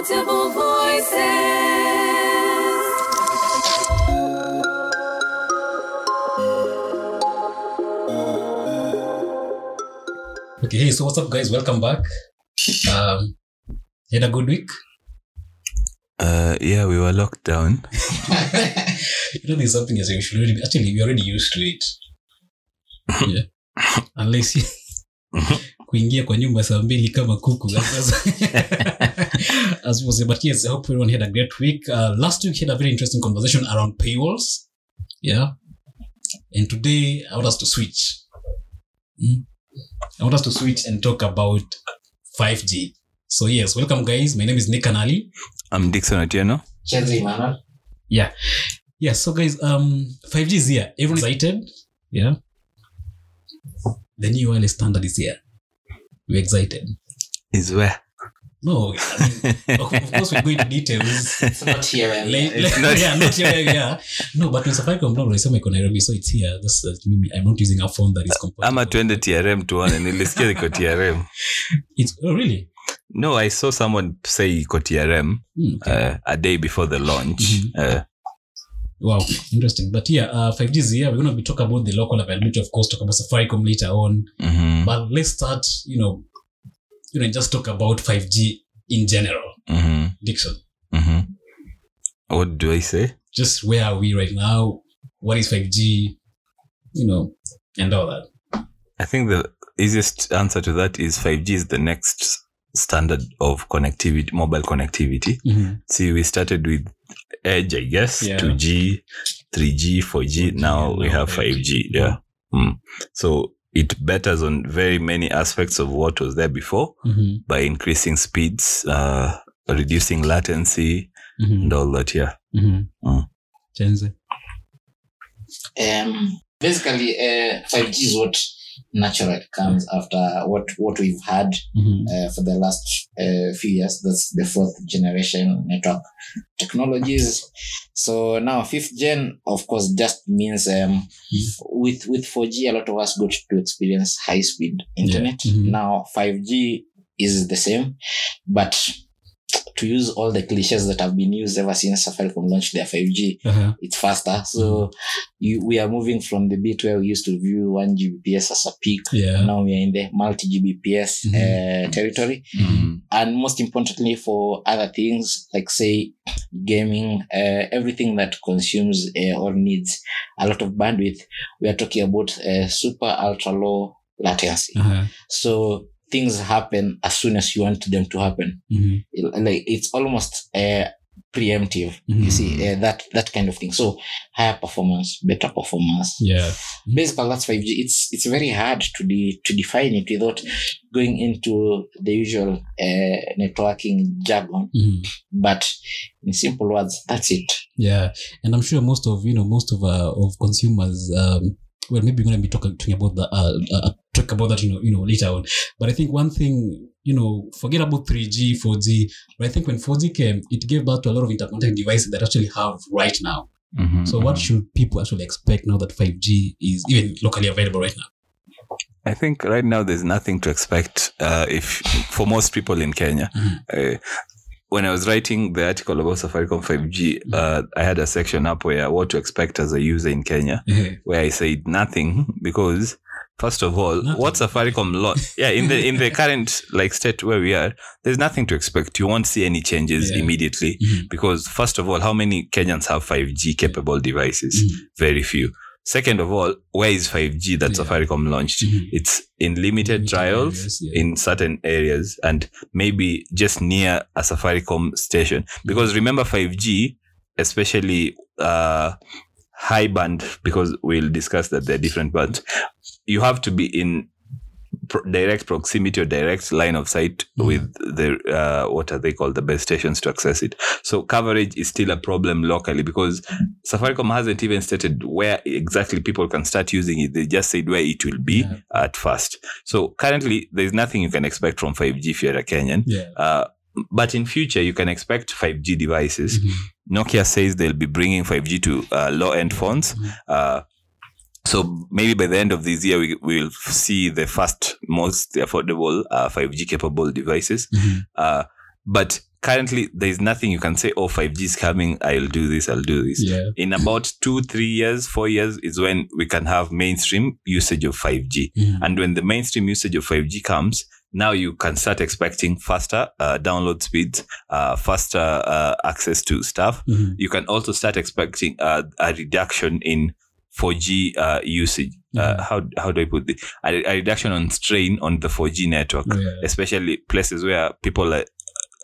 Portable Voices. Okay, hey, so what's up, guys? Welcome back. You had a good week? Yeah, we were locked down. You know, there's something you say we should really be. Actually, we're already used to it. Yeah. Unless you kuingia kwa nyumba saa mbili kama kuku. As we say, but yes, I hope everyone had a great week. Last week had a very interesting conversation around paywalls. Yeah. And today I want us to switch. I want us to switch and talk about 5G. So yes, welcome guys. My name is Nick Anali. I'm Dixon Atienza. Yeah. Yeah, so guys, 5G is here. Everyone's excited. Yeah. The new wireless standard is here. We're excited. Is where? No, I mean, of course we'll go into details. It's not here. Not here. Yeah. No, but when Safaricom blog, it's in Nairobi, so it's here. That's maybe I'm not using a phone that is compatible. I'm at 20 TRM to one, and let's get the TRM. It's oh really. No, I saw someone say TRM a day before the launch. Wow, interesting. But yeah, 5G is here. We're going to be talking about the local availability, of course, talk about Safaricom later on. Mm-hmm. But let's start, you know, just talk about 5G in general. Mm-hmm. Dixon. Mm-hmm. What do I say? Just where are we right now? What is 5G? You know, and all that. I think the easiest answer to that is 5G is the next standard of connectivity, mobile connectivity. Mm-hmm. See, we started with Edge, I guess, 2G, 3G, 4G. Now we have 5G. Yeah. So it betters on very many aspects of what was there before by increasing speeds, reducing latency, and all that. Yeah. Chenze. Basically, 5G is what naturally comes after what we've had for the last few years. That's the fourth generation network technologies. So now fifth gen, of course, just means with 4G, a lot of us got to experience high speed internet. Now 5G is the same, but to use all the cliches that have been used ever since Safaricom launched their 5G, it's faster. So we are moving from the bit where we used to view 1 Gbps as a peak. Now we are in the multi-Gbps territory. And most importantly, for other things, like say gaming, everything that consumes or needs a lot of bandwidth, we are talking about super ultra low latency. So things happen as soon as you want them to happen. Like it's almost preemptive. You see that kind of thing. So higher performance, better performance. Yeah. Basically, that's 5G. It's very hard to define it without going into the usual networking jargon. But in simple words, that's it. Yeah, and I'm sure most of consumers. Well, maybe we're going to be talking about that. Talk about that, you know, later on. But I think one thing, forget about 3G, 4G. But I think when 4G came, it gave birth to a lot of interconnected devices that actually have right now. So, what should people actually expect now that 5G is even locally available right now? I think right now there's nothing to expect. For most people in Kenya. When I was writing the article about Safaricom 5G, I had a section up where what to expect as a user in Kenya, where I said nothing because, first of all, what Safaricom launched, in the current state where we are, there's nothing to expect. You won't see any changes immediately because, first of all, how many Kenyans have 5G capable devices? Very few. Second of all, where is 5G that Safaricom launched? It's in limited trials areas, in certain areas and maybe just near a Safaricom station. Because remember 5G, especially high band, because we'll discuss that there are different bands, you have to be in direct proximity or direct line of sight with the what are they called, the base stations to access it. So coverage is still a problem locally because Safaricom hasn't even stated where exactly people can start using it. They just said where it will be at first. So currently there's nothing you can expect from 5G if you're a Kenyan. But in future, you can expect 5G devices. Nokia says they'll be bringing 5G to low-end phones. So maybe by the end of this year, we will see the first, most affordable 5G capable devices. But currently there is nothing you can say, oh, 5G is coming, I'll do this. Yeah. In about 2-3 years, 4 years is when we can have mainstream usage of 5G. Mm. And when the mainstream usage of 5G comes, now you can start expecting faster download speeds, faster access to stuff. Mm-hmm. You can also start expecting a reduction in 4G usage. Mm-hmm. How do I put this? A reduction on strain on the 4G network, especially places where people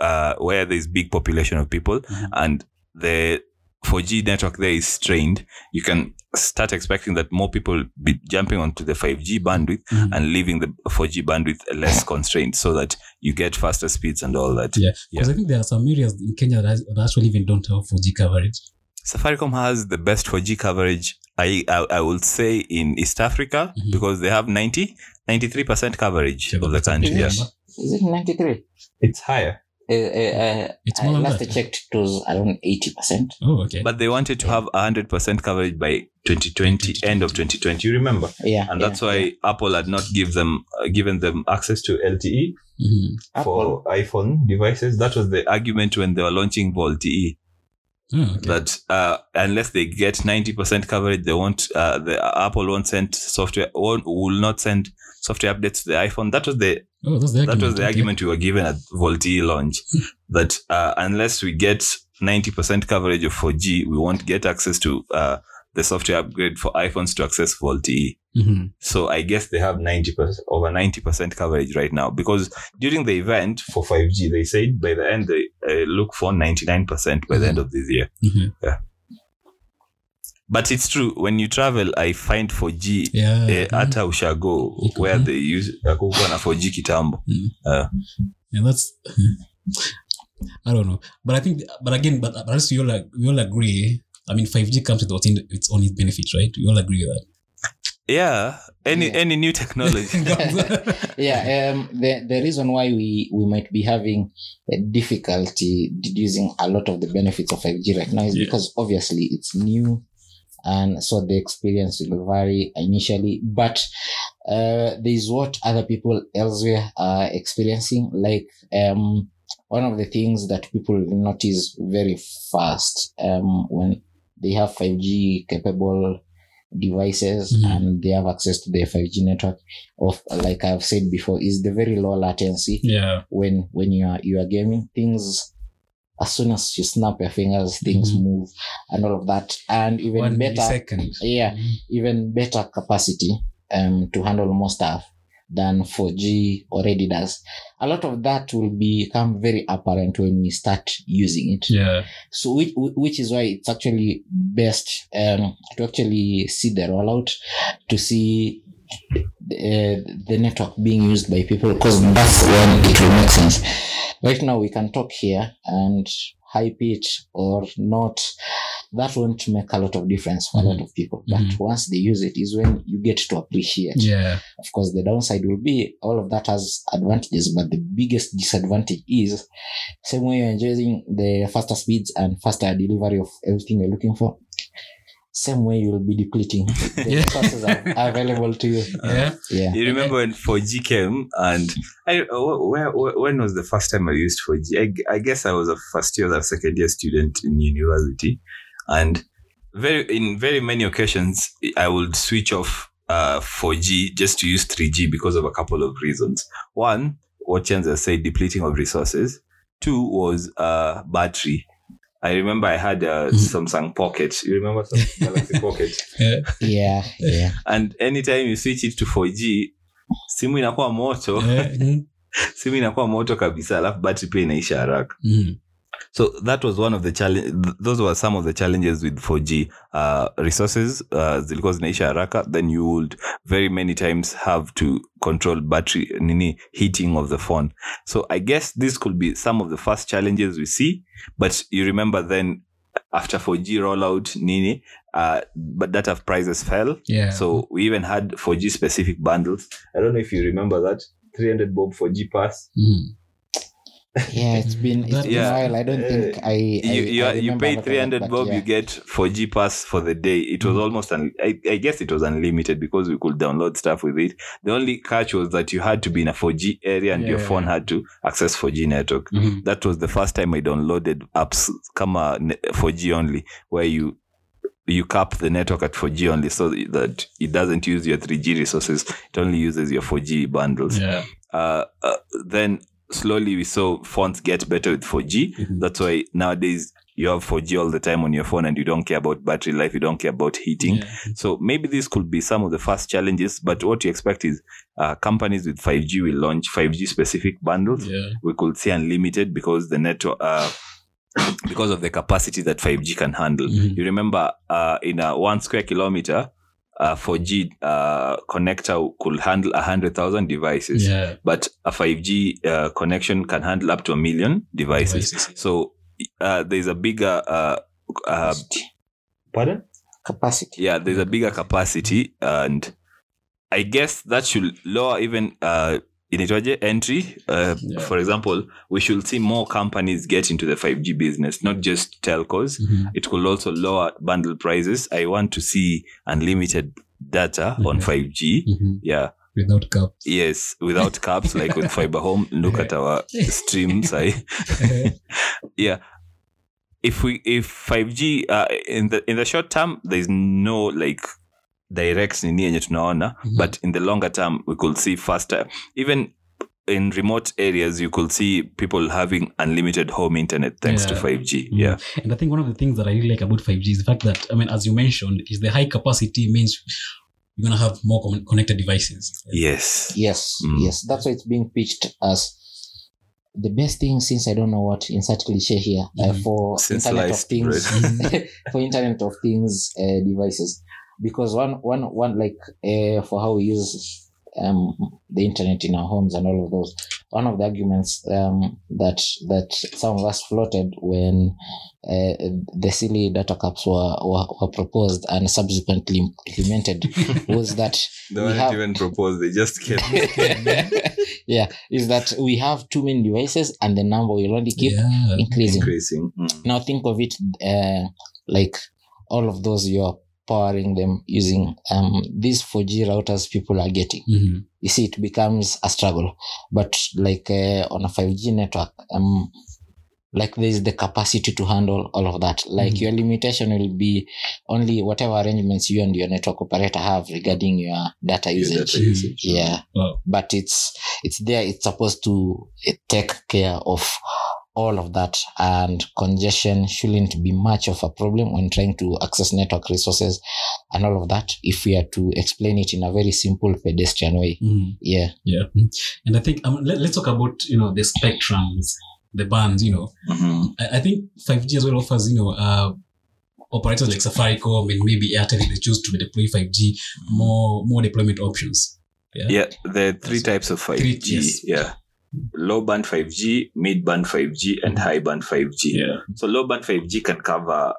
are, where there's big population of people, mm-hmm. and the 4G network there is strained. You can start expecting that more people be jumping onto the 5G bandwidth, mm-hmm. and leaving the 4G bandwidth less constrained, so that you get faster speeds and all that. Yeah, because I think there are some areas in Kenya that actually even don't have 4G coverage. Safaricom has the best 4G coverage, I would say, in East Africa, mm-hmm. because they have 93% coverage of the country. Is it 93? It's higher. It's more. I last checked, it was around 80%. Oh, okay. But they wanted to have 100% coverage by 2020, end of 2020. You remember? Yeah. And that's why Apple had not given them access to LTE, mm-hmm. for iPhone devices. That was the argument when they were launching VoLTE. That unless they get 90% coverage, they won't. The Apple won't send software. Will not send software updates to the iPhone. That was the. Argument we were given at VoLTE launch, that unless we get 90% coverage of 4G, we won't get access to the software upgrade for iPhones to access VoLTE. Mm-hmm. So I guess they have 90% coverage right now, because during the event for 5G, they said by the end, they look for 99% by the end of this year. Mm-hmm. Yeah. But it's true, when you travel, I find 4G hata ushago where they use kukuwa na 4G kitambo. I don't know. But unless we all agree, I mean, 5G comes with its own benefits, right? We all agree with that. Yeah. Any new technology. The reason why we might be having a difficulty deducing a lot of the benefits of 5G right now is because obviously it's new. And so the experience will vary initially, but there's what other people elsewhere are experiencing. Like one of the things that people notice very fast when they have 5G capable devices, mm-hmm. and they have access to their 5G network, of like I've said before, is the very low latency. Yeah. When you are gaming, things. As soon as you snap your fingers, things move and all of that. And even better capacity to handle more stuff than 4G already does. A lot of that will become very apparent when we start using it. Yeah. So which is why it's actually best to actually see the rollout, to see the network being used by people, because that's when it will make sense. Right now we can talk here and hype it or not. That won't make a lot of difference for a lot of people. But once they use it is when you get to appreciate. Yeah. Of course, the downside will be all of that has advantages, but the biggest disadvantage is same way you're enjoying the faster speeds and faster delivery of everything you're looking for. Same way you will be depleting the resources available to you. You remember when 4G came, and when was the first time I used 4G? I guess I was a first year or second year student in university, and in very many occasions I would switch off 4G just to use 3G because of a couple of reasons. One, what Chenza said, depleting of resources. Two was battery. I remember I had a Samsung Pocket. You remember Samsung Galaxy Pocket? Yeah. And anytime you switch it to 4G, simu inakuwa moto. Simu inakuwa moto kabisa, alafu battery pia inaisha haraka. So that was one of the challenge. Those were some of the challenges with 4G. Resources zilikuwa zinaisha haraka. Then you would very many times have to control battery heating of the phone. So I guess this could be some of the first challenges we see. But you remember then after 4G rollout, but data prices fell. Yeah. So we even had 4G specific bundles. I don't know if you remember that 300 bob 4G pass. Yeah, it's been a while. I don't think you pay $300, you get 4G pass for the day. It was almost I guess it was unlimited because we could download stuff with it. The only catch was that you had to be in a 4G area and your phone had to access 4G network. Mm-hmm. That was the first time I downloaded apps kama 4G only, where you cap the network at 4G only so that it doesn't use your 3G resources. It only uses your 4G bundles. Yeah. Then slowly we saw phones get better with 4G. Mm-hmm. That's why nowadays you have 4G all the time on your phone and you don't care about battery life, you don't care about heating. Yeah. So maybe this could be some of the first challenges, but what you expect is companies with 5G will launch 5G specific bundles. Yeah. We could see unlimited because the network... because of the capacity that 5G can handle. Mm-hmm. You remember in a 1 square kilometer, 4G connector could handle 100,000 devices, but a 5G connection can handle up to 1 million devices. So there's a bigger... pardon? Capacity. Yeah, there's a bigger capacity, and I guess that should lower even... entry. For example, we should see more companies get into the 5G business, not just telcos. Mm-hmm. It could also lower bundle prices. I want to see unlimited data on 5G. Mm-hmm. Yeah. Without caps. Yes, without caps, like with Fiber Home. Look at our streams. Yeah. If 5G, in the short term, there's no like... direct ni yenye tunaona, but in the longer term we could see faster. Even in remote areas you could see people having unlimited home internet thanks to 5G. Mm-hmm. Yeah. And I think one of the things that I really like about 5G is the fact that, I mean, as you mentioned, is the high capacity means you're going to have more connected devices. Yes. Yes. Mm. Yes. That's why it's being pitched as the best thing since I don't know what, insert cliche here, for Internet of Things devices. Because one like for how we use the internet in our homes and all of those, one of the arguments that some of us floated when the silly data caps were proposed and subsequently implemented was that they weren't even proposed; they just kept. Yeah, is that we have too many devices and the number will only keep increasing. Mm-hmm. Now think of it like all of those you're powering them using these 4G routers people are getting. Mm-hmm. You see, it becomes a struggle. But like on a 5G network, like there's the capacity to handle all of that. Like your limitation will be only whatever arrangements you and your network operator have regarding your data usage. Yeah. Wow. But it's there. It's supposed to take care of all of that, and congestion shouldn't be much of a problem when trying to access network resources and all of that, if we are to explain it in a very simple pedestrian way. Mm. Yeah. Yeah. And I think let's talk about, the spectrums, the bands, Mm-hmm. I think 5G as well offers, operators like Safaricom and maybe Airtel, if they choose to deploy 5G, more deployment options. Yeah. There are three types of 5G. Yes. Yeah. Low band 5G, mid band 5G, and high band 5G. Yeah. So low band 5G can cover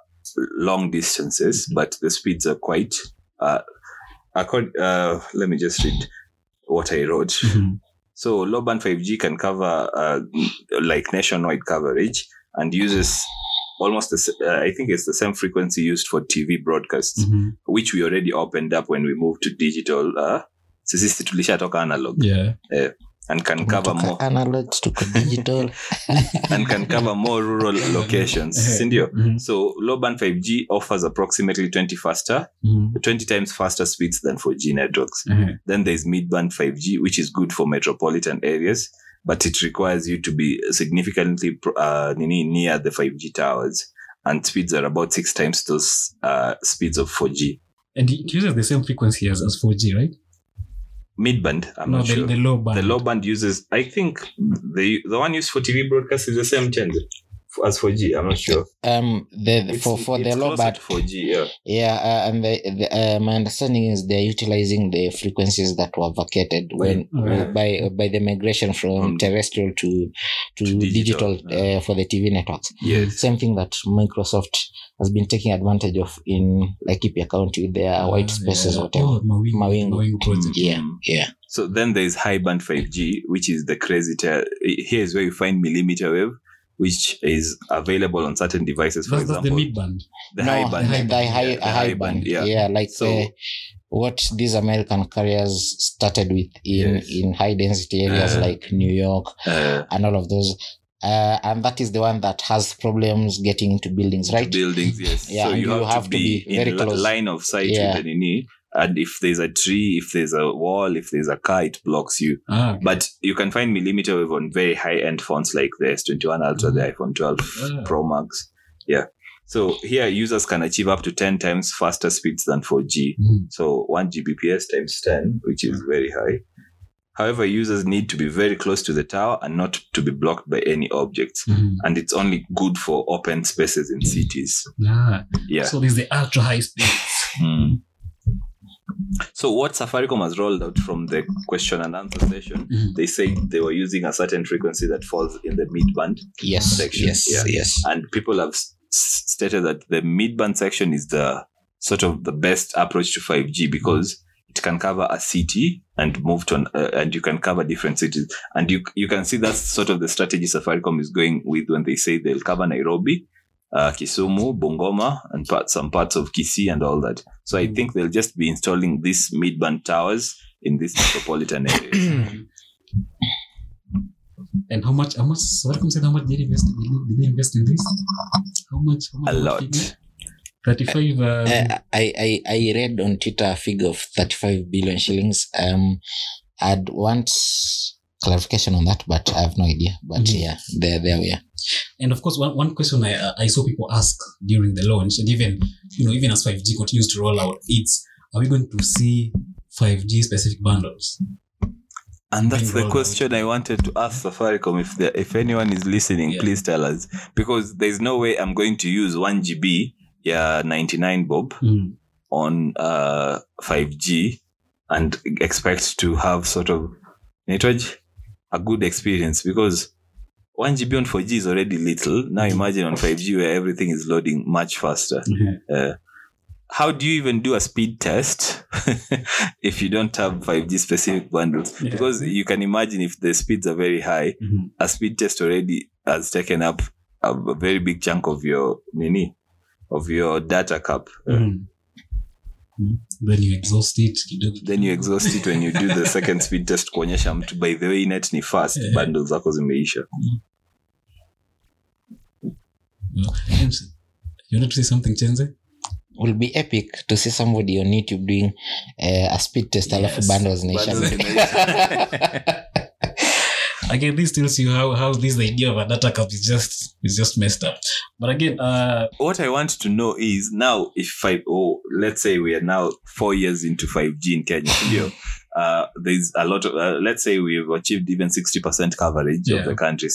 long distances, but the speeds are quite. Let me just read what I wrote. Mm-hmm. So low band 5G can cover like nationwide coverage and uses almost I think it's the same frequency used for TV broadcasts, which we already opened up when we moved to digital. Sisi tulisha toka analog. Yeah. And can cover more analogs to digital and can cover more rural locations. Mm-hmm. So low band 5G offers approximately 20 times faster speeds than 4G networks. Mm-hmm. Then there's mid band 5G, which is good for metropolitan areas, but it requires you to be significantly near the 5G towers, and speeds are about 6 times those speeds of 4G. And it uses the same frequency as 4G, right? Midband, I'm not sure. The low band uses, I think the one used for TV broadcast is the same channel. as 4G. I'm not sure. It's low band 4G. And my understanding is they're utilizing the frequencies that were vacated by the migration from terrestrial to digital for the TV networks. Yes. Same thing that Microsoft has been taking advantage of in Laikipia County with their white spaces, whatever. Oh, Mawingu project. Yeah. So then there's high band 5G, which is the crazy tier. Here is where you find millimeter wave, which is available on certain devices. For example, the mid band, the high band. What these American carriers started with in high density areas like New York and all of those. And that is the one that has problems getting into buildings, right? Buildings, yes. Yeah, so you have to be very in close line of sight with an knee. And if there's a tree, if there's a wall, if there's a car, it blocks you. Okay. But you can find millimeter wave on very high-end phones like the S21 Ultra, the iPhone 12 Pro Max. Yeah. So here, users can achieve up to 10 times faster speeds than 4G. So 1 Gbps times 10, which is very high. However, users need to be very close to the tower and not to be blocked by any objects. And it's only good for open spaces in cities. So there's the ultra high speeds. So what Safaricom has rolled out from the question and answer session, they said they were using a certain frequency that falls in the mid-band section. Yes. And people have stated that the mid-band section is the sort of the best approach to 5G because it can cover a city and and you can cover different cities. And you can see that's sort of the strategy Safaricom is going with when they say they'll cover Nairobi, Kisumu, Bungoma, and some parts of Kisii and all that. So I think they'll just be installing these mid-band towers in these metropolitan areas. And how much Safaricom said, how much did they invest in this? How much? A lot. Figure? 35. I read on Twitter a figure of 35 billion shillings. I'd want clarification on that, but I have no idea. But there we are. And of course, one question I saw people ask during the launch, and even as 5G continues to roll out, it's, are we going to see 5G specific bundles? And that's the question I wanted to ask Safaricom. If anyone is listening, please tell us, because there's no way I'm going to use 1 GB 99 bob on 5G and expect to have sort of a good experience, because 1 GB on 4G is already little. Now imagine on 5G where everything is loading much faster. How do you even do a speed test if you don't have 5G specific bundles? Because you can imagine if the speeds are very high, a speed test already has taken up a very big chunk of your of your data cap. Then you exhaust it. When you do the second speed test kuonyesha mtu by the way net ni fast bundle zako zimeisha. You want to say something, Chenze? Will be epic to see somebody on YouTube doing a speed test alafu bundles naisha. Again, this tells you how this idea of a data cap is just messed up. But again, what I want to know is now let's say we are now 4 years into 5G in Kenya. There's a lot of let's say we've achieved even 60% coverage of the country.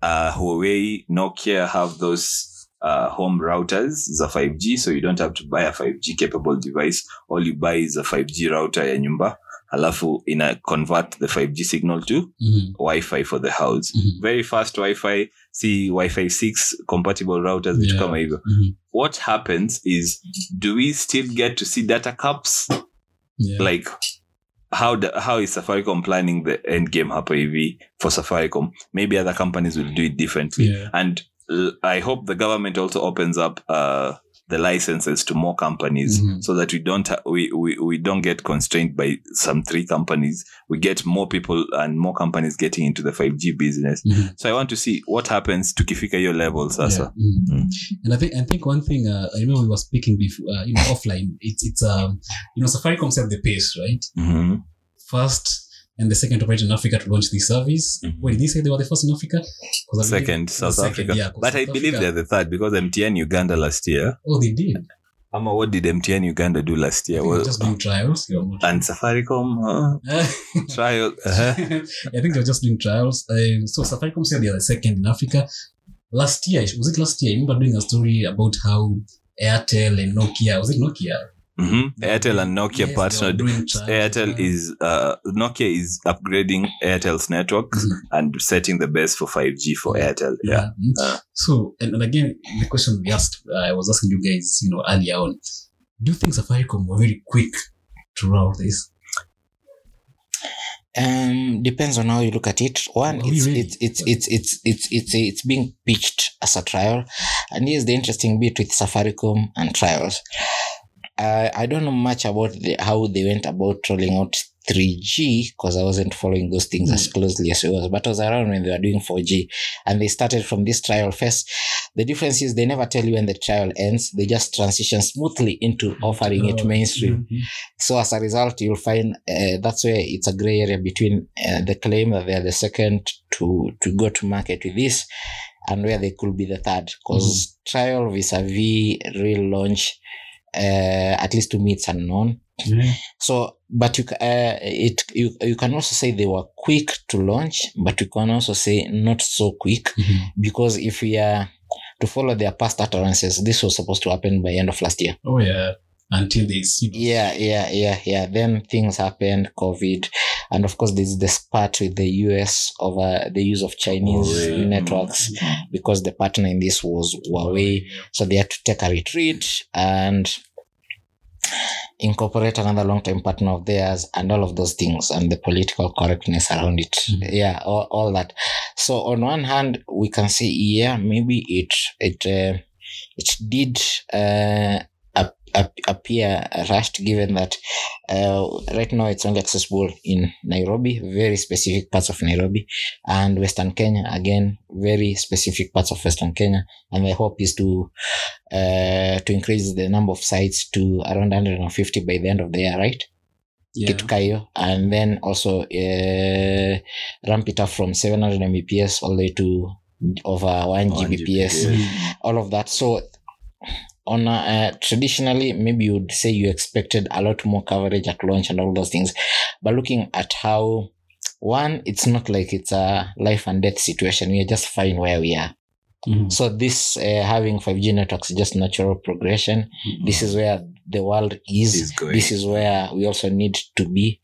Huawei, Nokia have those home routers za 5G, so you don't have to buy a 5G capable device. All you buy is a 5G router ya nyumba. Alafu convert the 5G signal to Wi-Fi for the house. Very fast Wi-Fi, see Wi-Fi 6 compatible routers which come over. What happens is, do we still get to see data caps? Like how is Safaricom planning the end game for Safaricom? Maybe other companies will do it differently. And I hope the government also opens up the licenses to more companies, so that we don't we don't get constrained by some three companies. We get more people and more companies getting into the 5G business. So I want to see what happens to kifika your level, Sasa. And I think one thing I remember we were speaking before, offline. It's Safaricom set the pace, right? First. And the second operator in Africa to launch this service. Wait, did they say they were the first in Africa? South Africa. Yeah, but I believe they're the third, because MTN Uganda last year. Oh, they did. What did MTN Uganda do last year? They were just doing trials. And Safaricom, trial. I think they were just doing trials. So Safaricom said they are the second in Africa. last year, was it last year? I remember doing a story about how Airtel and Nokia, was it Nokia? Mm-hmm. Airtel and Nokia partnered. Airtel is Nokia is upgrading Airtel's network and setting the base for 5G for Airtel. Yeah. So and again, the question we asked, I was asking you guys, you know, earlier on, do you think Safaricom were very quick to roll this? Depends on how you look at it. One, it's being pitched as a trial, and here's the interesting bit with Safaricom and trials. I don't know much about how they went about rolling out 3G because I wasn't following those things as closely as I was, but I was around when they were doing 4G and they started from this trial first. The difference is they never tell you when the trial ends. They just transition smoothly into offering it mainstream. Mm-hmm. So as a result, you'll find that's where it's a gray area between the claim that they're the second to go to market with this and where they could be the third, because trial vis-a-vis real launch, at least to me, it's unknown. So, but you can also say they were quick to launch, but you can also say not so quick, because if we are to follow their past utterances, this was supposed to happen by end of last year. Oh yeah, until this. Yeah. Then things happened, COVID, and of course there's the spat with the US over the use of Chinese networks, because the partner in this was Huawei, so they had to take a retreat and incorporate another long-time partner of theirs and all of those things and the political correctness around it. All that. So on one hand, we can say, maybe it did appear rushed, given that right now it's only accessible in Nairobi, very specific parts of Nairobi, and Western Kenya, again, very specific parts of Western Kenya. And the hope is to increase the number of sites to around 150 by the end of the year, right? And then also ramp it up from 700 Mbps all the way to over 1 Gbps, all of that. So on traditionally, maybe you'd say you expected a lot more coverage at launch and all those things, but looking at how, one, it's not like it's a life and death situation. We are just fine where we are. So this having 5G networks is just natural progression. This is where the world is. This is where we also need to be.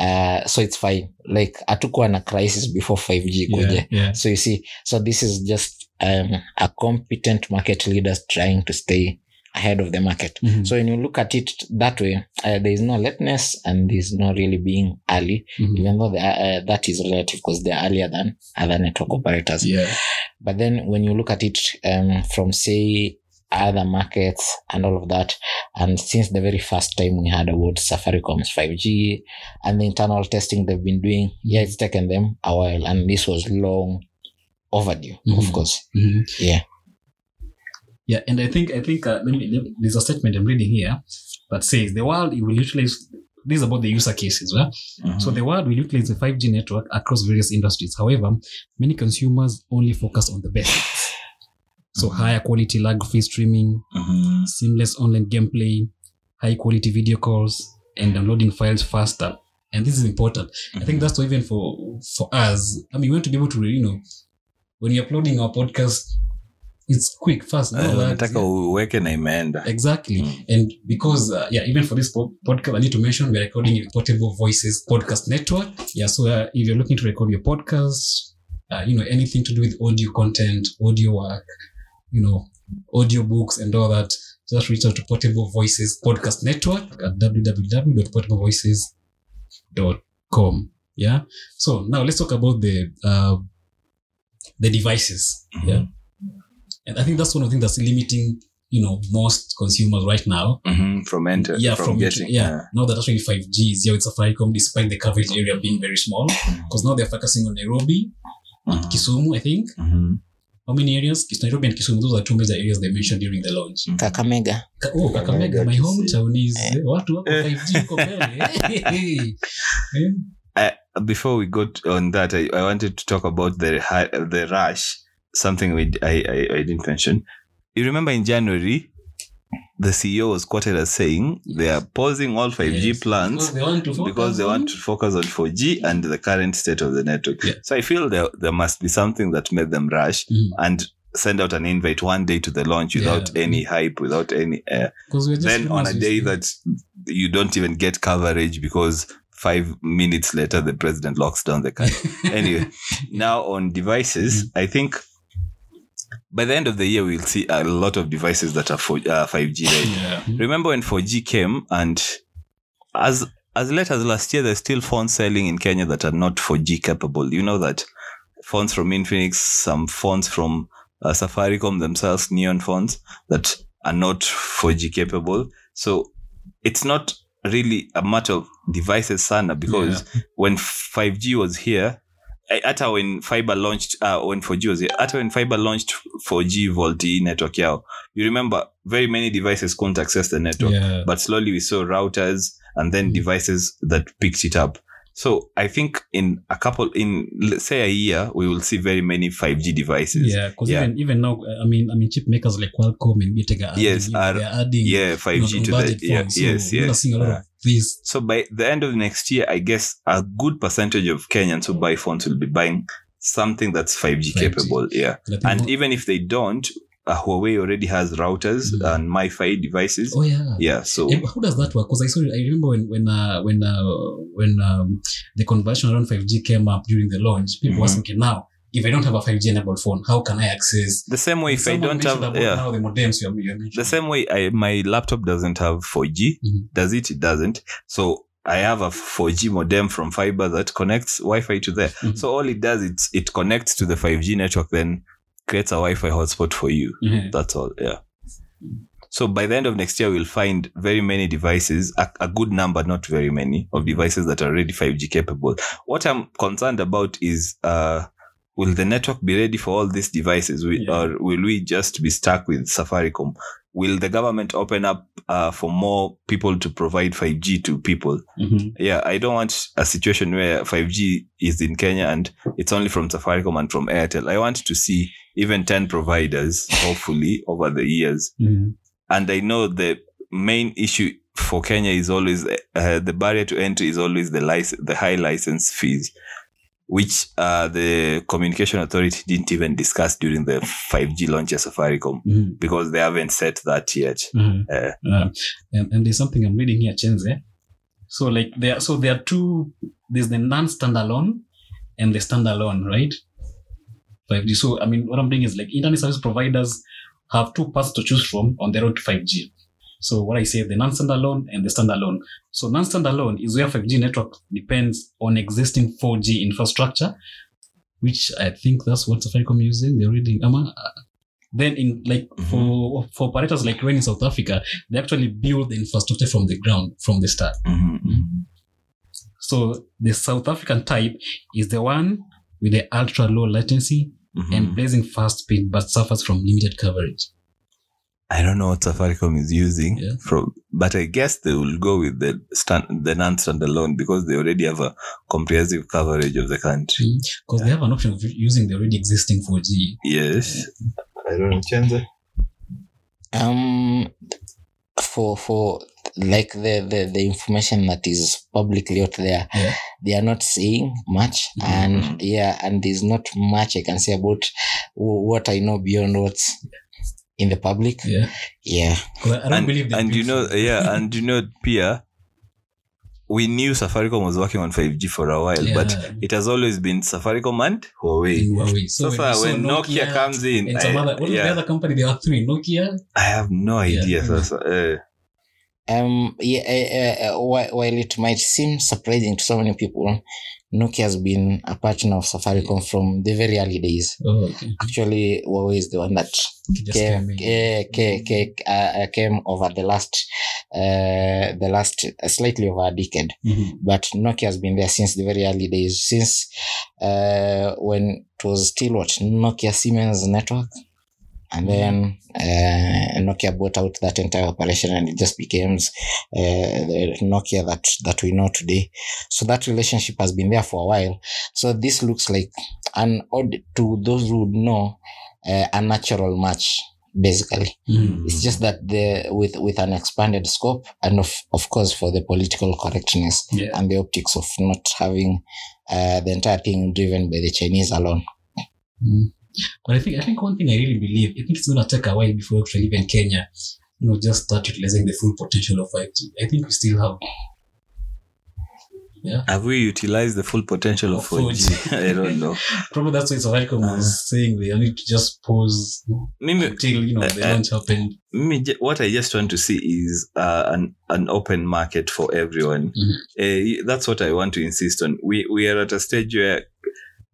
So it's fine. Like hatukuwa na crisis before 5G kuja. So you see, so this is just a competent market leaders trying to stay ahead of the market. So when you look at it that way, there is no lateness and there is no really being early, even though that is relative because they are earlier than other network operators. But then when you look at it from, say, other markets and all of that, and since the very first time we had about Safaricom's 5G and the internal testing they've been doing, it's taken them a while, and this was long overdue, of course. Yeah, and I think there's a statement I'm reading here that says the world will utilize, this is about the user cases, right? So the world will utilize the 5G network across various industries. However, many consumers only focus on the best. So higher quality lag-free streaming, seamless online gameplay, high-quality video calls, and downloading files faster. And this is important. I think that's even for us. I mean, we want to be able to, you know, when you're uploading our podcast, it's quick, fast. Exactly. And because, even for this podcast, I need to mention we're recording with Portable Voices Podcast Network. Yeah, so if you're looking to record your podcast, anything to do with audio content, audio work, audio books and all that, just reach out to Portable Voices Podcast Network at www.portablevoices.com. Yeah. So now let's talk about the devices. Yeah. And I think that's one of the things that's limiting, most consumers right now. Now that actually 5G is here with Safaricom, despite the coverage area being very small, because now they're focusing on Nairobi, Kisumu, I think. How many areas? Nairobi and Kisumu, those are two major areas they mentioned during the launch. Kakamega. Kakamega. My hometown is what to work with 5G. Before we go on that, I wanted to talk about the rush. Something I didn't mention. You remember in January, the CEO was quoted as saying they are pausing all 5G plans because they want to focus on 4G and the current state of the network. So I feel there must be something that made them rush. And send out an invite one day to the launch without any hype, without any air. Then on a day that you don't even get coverage because 5 minutes later the president locks down the country. Anyway, now on devices, I think by the end of the year we'll see a lot of devices that are 5G ready. Yeah. Remember when 4G came, and as late as last year, there's still phones selling in Kenya that are not 4G capable. You know that phones from Infinix, some phones from Safaricom themselves, neon phones that are not 4G capable. So it's not really a matter of devices sana, because when 5G was here, when fiber launched 4G VoLTE network, you remember very many devices couldn't access the network, but slowly we saw routers and then devices that picked it up. So I think in, let's say, a year, we will see very many 5G devices. Yeah, because even now, I mean, chip makers like Qualcomm and MediaTek are adding 5G to that. Yeah, so we're seeing a lot of these. So by the end of next year, I guess a good percentage of Kenyans who buy phones will be buying something that's 5G capable. Yeah, and even if they don't, Huawei already has routers and MiFi devices. Oh yeah, yeah. So how does that work? Because I remember when the conversion around 5G came up during the launch, people were thinking, now if I don't have a 5G enabled phone, how can I access? The same way if I don't have now the modems you're mentioning. The same way my laptop doesn't have 4G, does it? It doesn't. So I have a 4G modem from fiber that connects Wi-Fi to there. Mm-hmm. So all it does is it connects to the 5G network, then creates a Wi-Fi hotspot for you. Mm-hmm. That's all. Yeah. So by the end of next year, we'll find very many devices, a good number, not very many, of devices that are already 5G capable. What I'm concerned about is, will the network be ready for all these devices? Or will we just be stuck with Safaricom? Will the government open up for more people to provide 5G to people? Mm-hmm. Yeah, I don't want a situation where 5G is in Kenya and it's only from Safaricom and from Airtel. I want to see even 10 providers, hopefully, over the years. Mm-hmm. And I know the main issue for Kenya is always, the barrier to entry is always the high license fees, which the Communication Authority didn't even discuss during the 5G launch of Safaricom, because they haven't set that yet. Mm-hmm. And there's something I'm reading here, Chenze. So there are two. There's the non-standalone and the standalone, right? 5G. So I mean, what I'm doing is internet service providers have two paths to choose from on their road to 5G. So what I say, the non-standalone and the standalone. So non-standalone is where 5G network depends on existing 4G infrastructure, which I think that's what Safaricom using. They're reading. Then for operators like Rain in South Africa, they actually build the infrastructure from the ground, from the start. Mm-hmm. So the South African type is the one with the ultra low latency and blazing fast speed, but suffers from limited coverage. I don't know what Safaricom is using but I guess they will go with the non-standalone because they already have a comprehensive coverage of the country. Because they have an option of using the already existing 4G. Yes. I don't know, Chenza. For the information that is publicly out there, they are not saying much, and there's not much I can say about what I know beyond what's in the public. Pia, we knew Safaricom was working on 5G for a while, but it has always been Safaricom and Huawei. So when Nokia comes in, and the other company, there are three. Nokia, I have no idea. While it might seem surprising to so many people, Nokia has been a partner of Safaricom from the very early days. Oh, okay. Actually, Huawei is the one that came over the last slightly over a decade. Mm-hmm. But Nokia has been there since the very early days, since when it was still Nokia Siemens network. And then Nokia bought out that entire operation, and it just became the Nokia that we know today. So that relationship has been there for a while. So this looks like an odd to those who would know a natural match, basically. Mm. It's just that with an expanded scope and of course for the political correctness and the optics of not having the entire thing driven by the Chinese alone. Mm. But I think one thing I really believe, I think it's going to take a while before actually even Kenya, just start utilizing the full potential of 5G. I think we still have. Yeah. Have we utilized the full potential of 4G? I don't know. Probably that's why Safaricom was saying they need to just pause until the launch happened. What I just want to see is an open market for everyone. Mm-hmm. That's what I want to insist on. We are at a stage where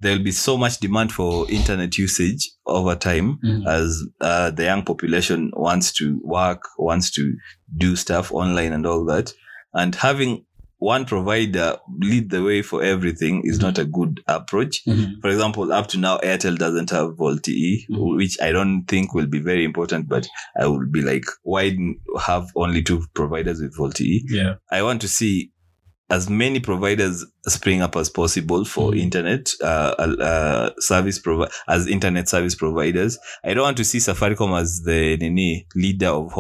there'll be so much demand for internet usage over time as the young population wants to work, wants to do stuff online and all that. And having one provider lead the way for everything is not a good approach. Mm-hmm. For example, up to now, Airtel doesn't have VoLTE, which I don't think will be very important, but I would be like, why have only two providers with VoLTE? Yeah. I want to see as many providers spring up as possible for internet internet service providers. I don't want to see Safaricom as the leader of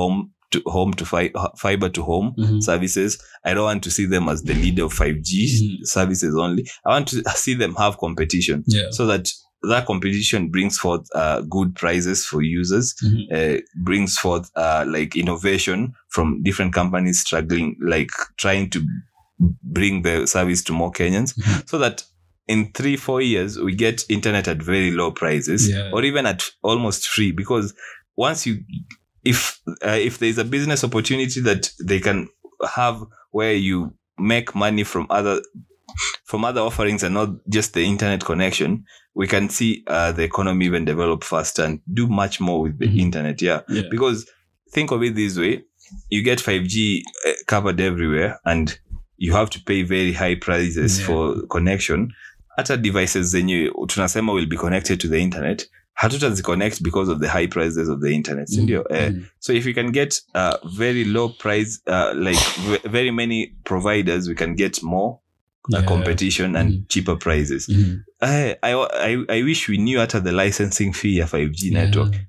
fiber to home services. I don't want to see them as the leader of 5G services only. I want to see them have competition so that competition brings forth good prices for users, brings forth innovation from different companies struggling, trying to bring the service to more Kenyans, so that in 3-4 years we get internet at very low prices or even at almost free. Because once if there's a business opportunity that they can have where you make money from other offerings and not just the internet connection, we can see the economy even develop faster and do much more with the internet. Because think of it this way: you get 5G covered everywhere and you have to pay very high prices for connection. Other devices zenye tunasema will be connected to the internet hatutaziconnect because of the high prices of the internet. So if we can get very low price, very many providers, we can get more competition and cheaper prices. I wish we knew the licensing fee of 5G network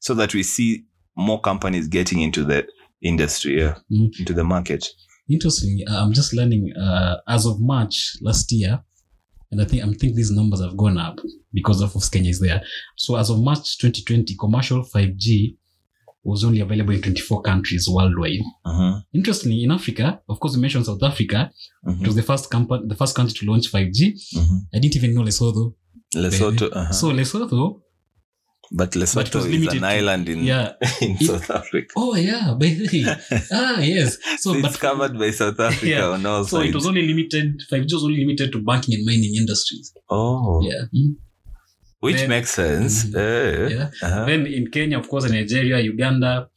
so that we see more companies getting into the industry, into the market. Interesting. I'm just learning as of March last year, and I think these numbers have gone up because of Kenya is there. So as of March 2020, commercial 5G was only available in 24 countries worldwide. Interestingly, in Africa, of course, we mentioned South Africa. It was the first country to launch 5G. I didn't even know Lesotho. So Lesotho. But Lesotho is an island in South Africa. Oh, yeah. By the way. Yes. So it's covered by South Africa on all sides. So it was only limited, 5G was only limited to banking and mining industries. Oh. Yeah. Which makes sense. Then in Kenya, of course, in Nigeria, Uganda,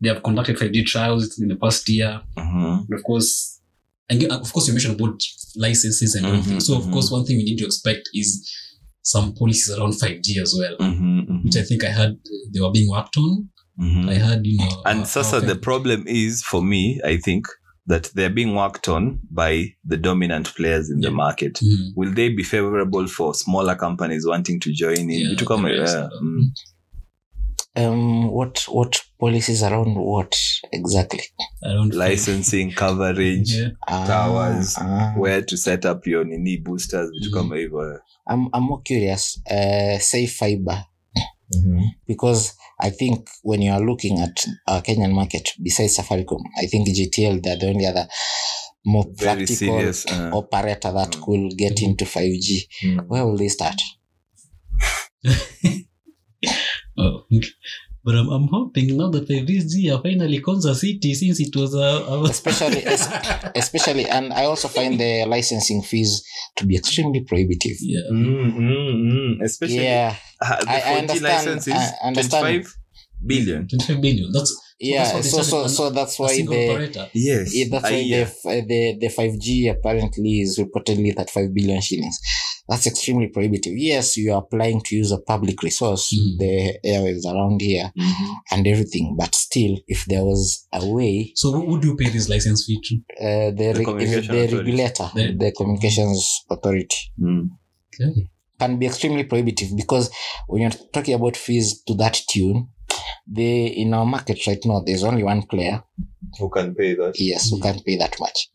they have conducted 5G trials in the past year. Of course, you mentioned about licenses and everything. So, of course, one thing we need to expect is some policies around 5G as well, which I think I heard they were being worked on. I heard, And Sasa, the problem is, for me, I think, that they're being worked on by the dominant players in the market. Will they be favorable for smaller companies wanting to join in? What policies around what exactly? Around licensing, coverage, towers, where to set up your boosters. I'm more curious, say fiber, because I think when you are looking at our Kenyan market, besides Safaricom, I think GTL, they're the only other more very practical serious, operator that could get into 5G. Where will they start? But I'm hoping now that 5G are finally Konza City, since it was especially, and I also find the licensing fees to be extremely prohibitive. Especially, the 4G licenses, 25 billion. 25 billion. So that's why the 5G apparently is reportedly 35 billion shillings. That's extremely prohibitive. Yes, you are applying to use a public resource, the airwaves around here and everything, but still, if there was a way... So who would you pay this license fee to? The regulator, the Communications Authority. Okay. Can be extremely prohibitive, because when you're talking about fees to that tune, in our market right now, there's only one player who can pay that. Yes, who can pay that much.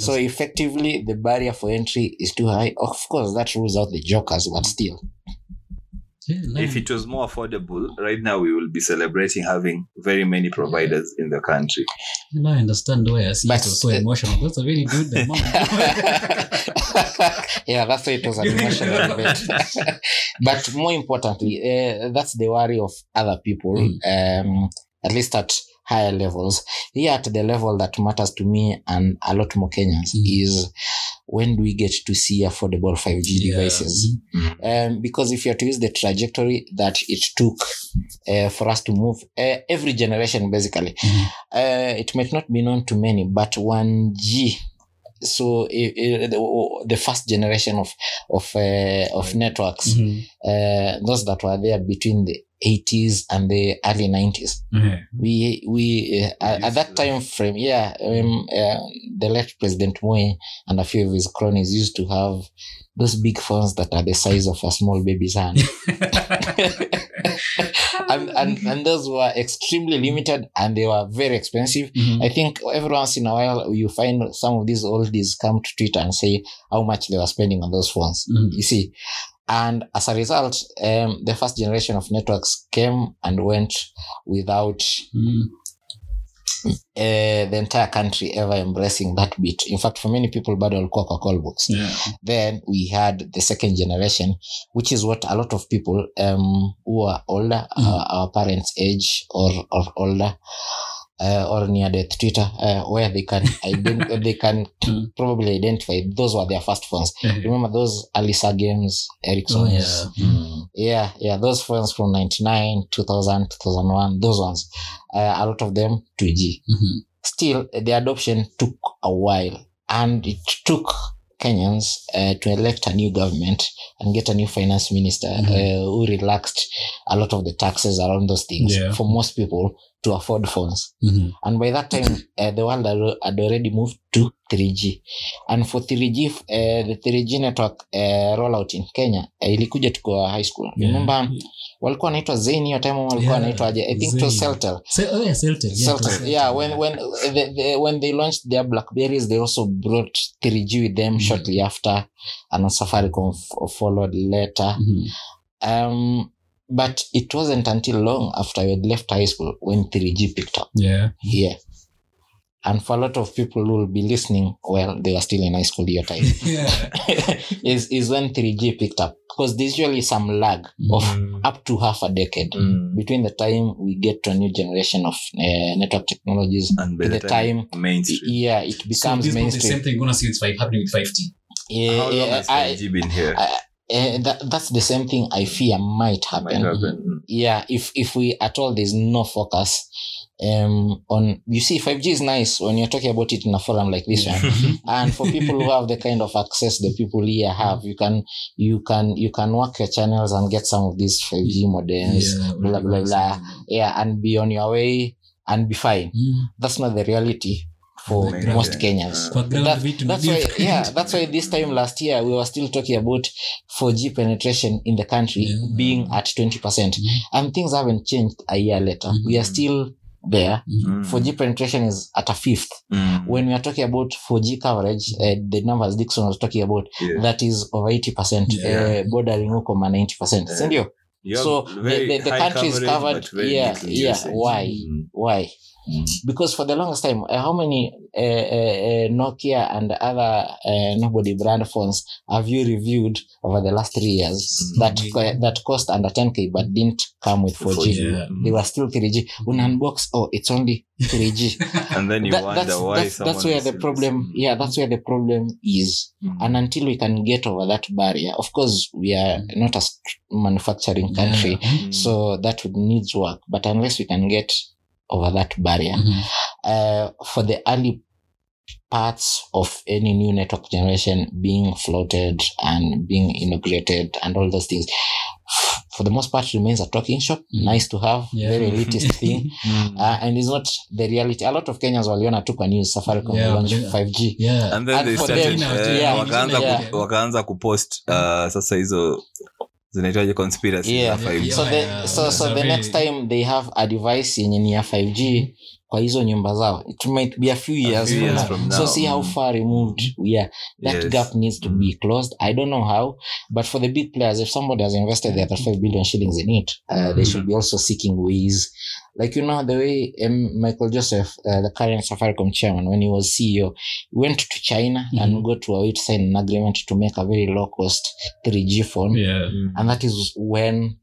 So effectively, the barrier for entry is too high. Of course, that rules out the jokers, but still. If it was more affordable, right now we will be celebrating having very many providers in the country. Now I understand why I see it was so emotional. That's a really good amount. Yeah, that's why it was an emotional event. But more importantly, that's the worry of other people, at least at higher levels. Here at the level that matters to me and a lot more Kenyans is, when do we get to see affordable 5G devices? Because if you are to use the trajectory that it took for us to move, every generation basically, it might not be known to many, but 1G, so the first generation of networks, those that were there between the 80s and the early 90s, we at that time frame, the late President Moi and a few of his cronies used to have those big phones that are the size of a small baby's hand. And those were extremely limited and they were very expensive. I think every once in a while you find some of these oldies come to Twitter and say how much they were spending on those phones. You see. And as a result, the first generation of networks came and went without the entire country ever embracing that bit. In fact, for many people, Badal Coca-Cola books. Then we had the second generation, which is what a lot of people who are older, our parents' age or older, or near the Twitter, where they can probably identify those were their first phones. Remember those Alisa games, Ericsson's? Those phones from 99, 2000, 2001, those ones. A lot of them 2G. Still, the adoption took a while, and it took Kenyans to elect a new government and get a new finance minister who relaxed a lot of the taxes around those things for most people to afford phones. And by that time, the world had already moved to 3G. And for 3G, the 3G network rollout in Kenya, ilikuja tukiwa high school. Remember, walikuwa wanaitwa Zain hiyo time walikuwa wanaitwa I think it was Celtel. Celtel. Yeah, when they launched their Blackberries, they also brought 3G with them shortly after, and Safaricom followed later. But it wasn't until long after I had left high school when 3G picked up. And for a lot of people who will be listening, well, they were still in high school your time. Is when 3G picked up. Because there's usually some lag of up to half a decade between the time we get to a new generation of network technologies and by the time mainstream. It becomes mainstream. So this is the same thing you're going to see happening with 5G. How long has 5G been here? That's the same thing I fear might happen. If we at all, there's no focus on. You see, 5G is nice when you're talking about it in a forum like this one, and for people who have the kind of access the people here have, you can work your channels and get some of these 5G modems, blah blah blah, and be on your way and be fine. That's not the reality for most Kenyans. That's why this time last year we were still talking about 4G penetration in the country being at 20%. And things haven't changed a year later. We are still there. 4G penetration is at a fifth. When we are talking about 4G coverage, the numbers Dixon was talking about, that is over 80%, bordering Ukoma 90%. So the country is covered. Why? Because for the longest time, how many Nokia and other nobody brand phones have you reviewed over the last 3 years that cost under 10K but didn't come with 4G? They were still 3G. When unbox, it's only 3G. And then you wonder why. That's where the problem. That's where the problem is. And until we can get over that barrier, of course, we are not a manufacturing country, so that would need work. But unless we can get over that barrier, for the early parts of any new network generation being floated and being inaugurated and all those things, for the most part remains a talking shop. Nice to have, very elitist thing, and it's not the reality. A lot of Kenyans waliona tu kwa news Safaricom launch 5G, and then they started wakaanza kupost sasa hizo zinaitwaje conspiracy 5G. So the next time they have a device yenye ni ya 5G, kwa hizo nyumba zao. It might be a few years from now. So see how far removed we are. That gap needs to be closed. I don't know how, but for the big players, if somebody has invested the other 5 billion shillings in it, they should be also seeking ways. Like, you know, the way Michael Joseph, the current Safaricom chairman, when he was CEO, went to China and got Huawei to sign an agreement to make a very low-cost 3G phone. Yeah. And that is when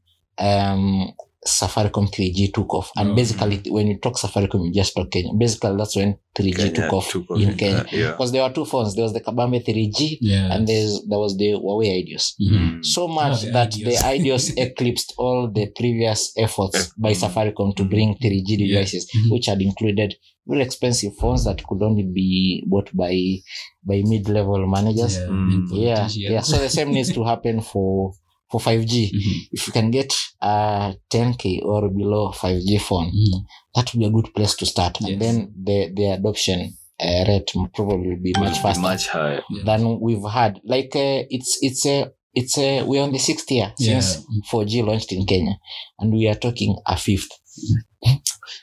Safaricom 3G took off. And basically, when you talk Safaricom, you just talk Kenya. Basically, that's when 3G took off in Kenya. Because there were two phones. There was the Kabambe 3G and there was the Huawei Idios. So much that the Idios eclipsed all the previous efforts by Safaricom to bring 3G devices, which had included very expensive phones that could only be bought by mid-level managers. So the same needs to happen for 5G, if you can get a 10K or below 5G phone, that would be a good place to start. Yes. And then the adoption rate probably will be much faster, much higher than we've had. Like it's we're on the 6th year since 4G launched in Kenya, and we are talking a 5th.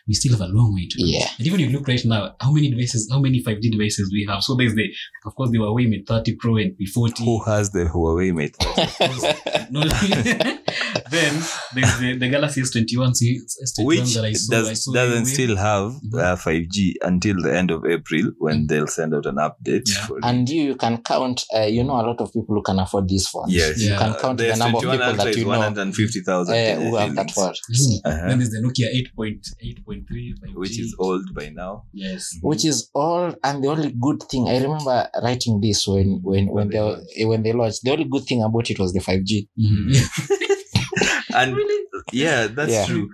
We still have a long way to go. Yeah. And even if you look right now, how many 5G devices we have? So there's of course, the Huawei Mate 30 Pro and P40. Who has the Huawei Mate 30? No. Then there's the Galaxy S21. Which that doesn't still have 5G until the end of April when they'll send out an update. Yeah. And you can count, a lot of people who can afford these phones. Yes. Yeah. You can count the number of people that you know. 150,000 who have that phone. Then there's the Nokia 8.3, which is old by now. Yes. Which is old, and the only good thing, I remember writing this when they launched, the only good thing about it was the 5G. And really? Yeah, that's true.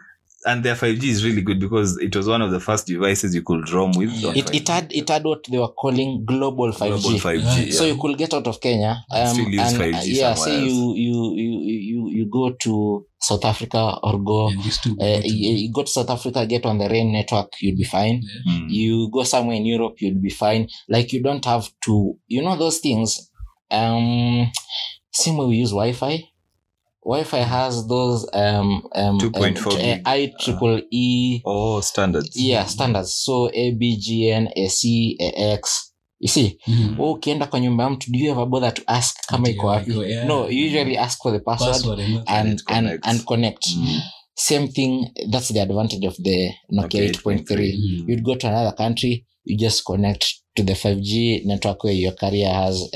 And their 5G is really good because it was one of the first devices you could roam with. It had what they were calling global 5G. So you could get out of Kenya. Still use 5G say you go to South Africa or go to South Africa, get on the RAN network, you'd be fine. Yeah. You go somewhere in Europe, you'd be fine. Like, you don't have to, those things. Same way we use Wi-Fi. Wi-Fi has those 2.4 IEEE standards. Yeah, standards. So ABGN, AC, AX. You see, ukienda kwa nyumba ya mtu, do you ever bother to ask kama iko wapi? No, you usually ask for the password and connect. Same thing, that's the advantage of the Nokia 8.3. You'd go to another country, you just connect to the 5G network where your carrier has,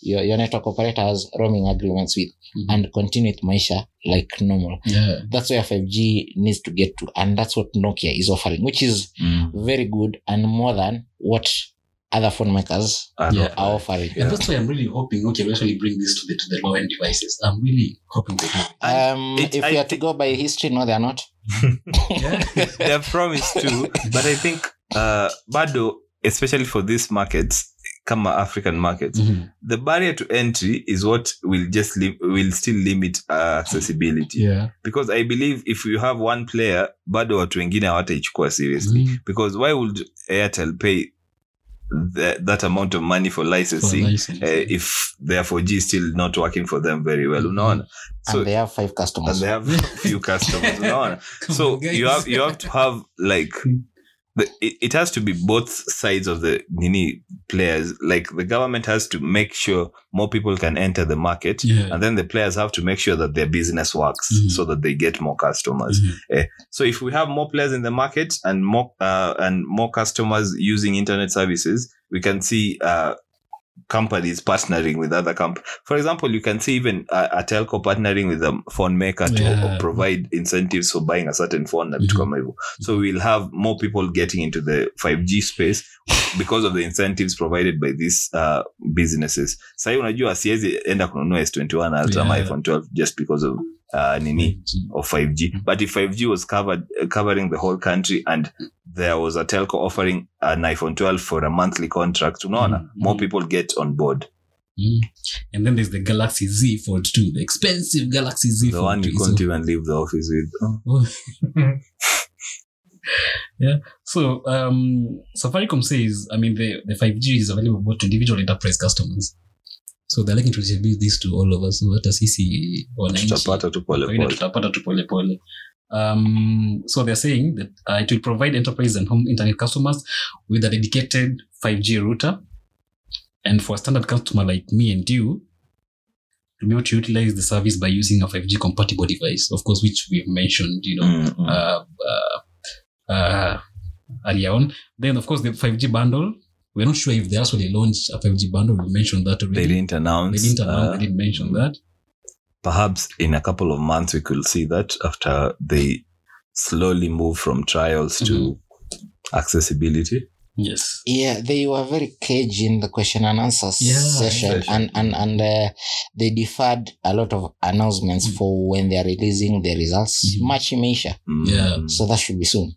your network operator has roaming agreements with, and continue with maisha like normal. Yeah. That's where 5G needs to get to. And that's what Nokia is offering, which is very good and more than what other phone makers are offering. And that's why I'm really hoping Nokia will actually bring this to the low-end devices. I'm really hoping they do. If you are to go by history, no, they're not. They have promised to, but I think Bado, especially for these markets, kama African markets, the barrier to entry is what will still limit accessibility. Because I believe if you have one player, bado watu wengine hawataichukua seriously. Because why would Airtel pay that amount of money for licensing. If their 4G is still not working for them very well? So, and they have five customers. And they have few customers. So you have to have like... It has to be both sides of the players. Like, the government has to make sure more people can enter the market, and then the players have to make sure that their business works so that they get more customers. So if we have more players in the market and more customers using internet services, we can see companies partnering with other companies. For example, you can see even a telco partnering with a phone maker to provide incentives for buying a certain phone. So we'll have more people getting into the 5G space because of the incentives provided by these businesses. Sai unajua siwezi enda kununua S21 Ultra ama iPhone 12 just because of or 5G. But if 5G was covering the whole country and there was a telco offering an iPhone 12 for a monthly contract, more people get on board. And then there's the Galaxy Z Fold 2, the expensive Galaxy Z Fold 2. The one you can't even leave the office with. So Safaricom says, the 5G is available both to individual enterprise customers. So they're looking to distribute this to all of us. So what does he see? Tutapata tu pole pole. So they're saying that it will provide enterprise and home internet customers with a dedicated 5G router. And for a standard customer like me and you, to be able to utilize the service by using a 5G compatible device, of course, which we've mentioned, earlier on. Then, of course, the 5G bundle. We're not sure if they actually launched a 5G bundle. We mentioned that already. They didn't mention that. Perhaps in a couple of months, we could see that after they slowly move from trials to accessibility. Yes. Yeah, they were very cagey in the question and answer session, and they deferred a lot of announcements for when they are releasing the results. March, Meisha. Yeah. So that should be soon.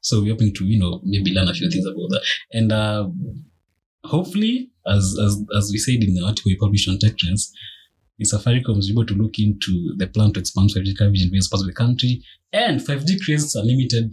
So we're hoping to, maybe learn a few things about that. And hopefully, as we said in the article we published on Tech Trends, Safaricom is able to look into the plan to expand 5G coverage in various parts of the country. And 5G creates a limited,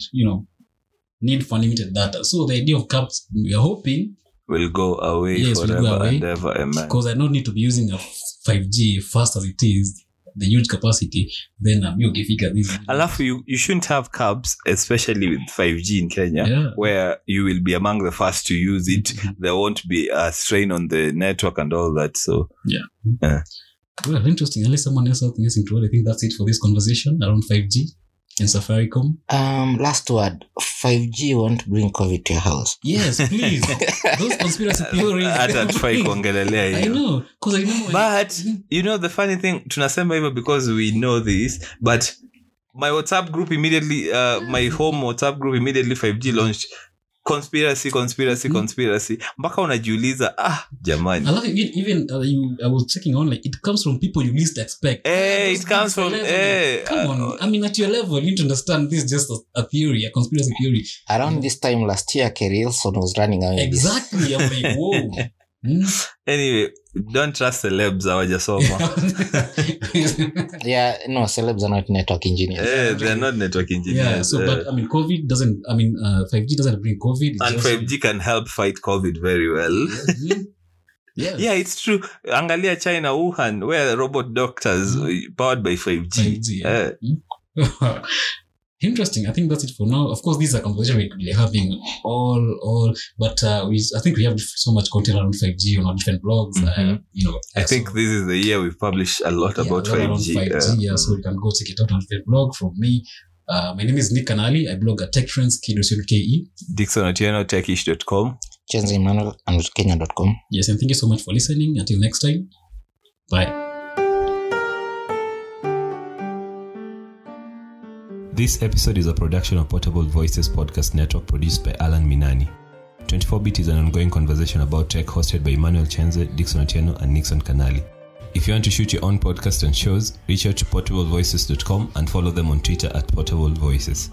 need for limited data. So the idea of caps, we are hoping, will go away forever and ever. Amen. Because I don't need to be using a 5G fast as it is. The huge capacity, then you can figure this. Alafu, you shouldn't have caps, especially with 5G in Kenya, where you will be among the first to use it. There won't be a strain on the network and all that. So, well, interesting. Unless someone else has things into it, I think that's it for this conversation around 5G and Safaricom. Last word, 5G won't bring COVID to your house. Yes, please. Those conspiracy theories. I know. Because I know. But, the funny thing, tunasema hivyo because we know this, but my WhatsApp group immediately, my home WhatsApp group immediately 5G launched. Conspiracy. Mpaka unajiuliza, jamani. I love it. Even I was checking online, it comes from people you least expect. Come on. I mean, at your level, you need to understand this is just a theory, a conspiracy theory. Around this time last year, Kerilson was running away. Exactly. I'm like, whoa. Anyway, don't trust celebs. I was just celebs are not network engineers. They're not network engineers. Yeah, so but COVID doesn't. 5G doesn't bring COVID. And 5G can help fight COVID very well. Yeah, it's true. Angalia, China, Wuhan, where robot doctors powered by 5G. Interesting. I think that's it for now. Of course, this is a conversation we're having all, but I think we have so much content around 5G on our different blogs. I think this is the year we've published a lot about 5G. 5G, so you can go check it out on the blog from me. My name is Nick Anali. I blog at TechTrends, K.E. Dixon Atienza, techish.com. Chenzi Emmanuel, and Kenya.com. Yes, and thank you so much for listening. Until next time, bye. This episode is a production of Portable Voices Podcast Network, produced by Alan Minani. 24-Bit is an ongoing conversation about tech hosted by Emmanuel Chenze, Dixon Otieno, and Nixon Kanali. If you want to shoot your own podcast and shows, reach out to portablevoices.com and follow them on Twitter at Portable Voices.